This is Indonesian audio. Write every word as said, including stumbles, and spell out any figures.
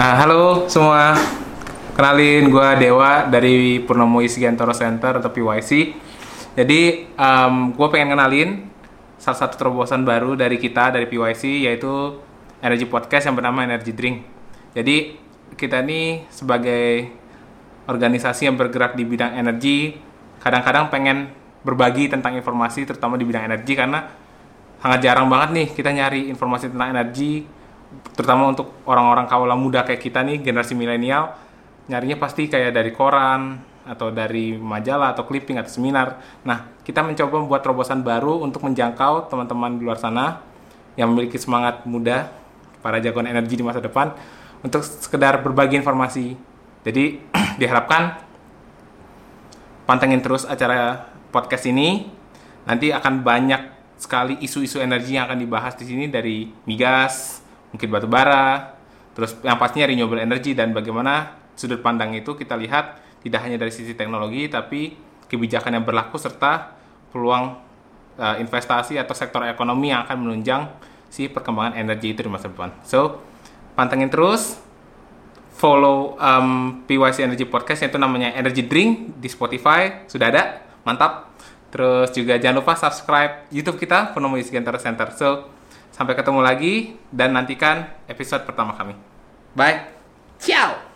Uh, halo semua, kenalin gue Dewa dari Purnomo Yusgiantoro Center atau P Y C. Jadi um, gue pengen kenalin salah satu terobosan baru dari kita dari P Y C, yaitu Energy Podcast yang bernama Energy Drink. Jadi kita ini sebagai organisasi yang bergerak di bidang energi, kadang-kadang pengen berbagi tentang informasi terutama di bidang energi, karena sangat jarang banget nih kita nyari informasi tentang energi, terutama untuk orang-orang kaula muda kayak kita nih, generasi milenial. Nyarinya pasti kayak dari koran atau dari majalah atau clipping atau seminar. Nah, kita mencoba membuat terobosan baru untuk menjangkau teman-teman di luar sana yang memiliki semangat muda, para jagoan energi di masa depan, untuk sekedar berbagi informasi. Jadi diharapkan pantengin terus acara podcast ini. Nanti akan banyak sekali isu-isu energi yang akan dibahas di sini, dari migas, mungkin batu bara, terus yang pastinya renewable energy, dan bagaimana sudut pandang itu kita lihat tidak hanya dari sisi teknologi, tapi kebijakan yang berlaku serta peluang uh, investasi atau sektor ekonomi yang akan menunjang si perkembangan energi itu di masa depan. So, pantengin terus, follow um, P Y C Energy Podcast, yaitu namanya Energy Drink di Spotify, sudah ada, mantap. Terus juga jangan lupa subscribe YouTube kita, Purnomo Yusgiantoro Center. So, sampai ketemu lagi dan nantikan episode pertama kami. Bye. Ciao.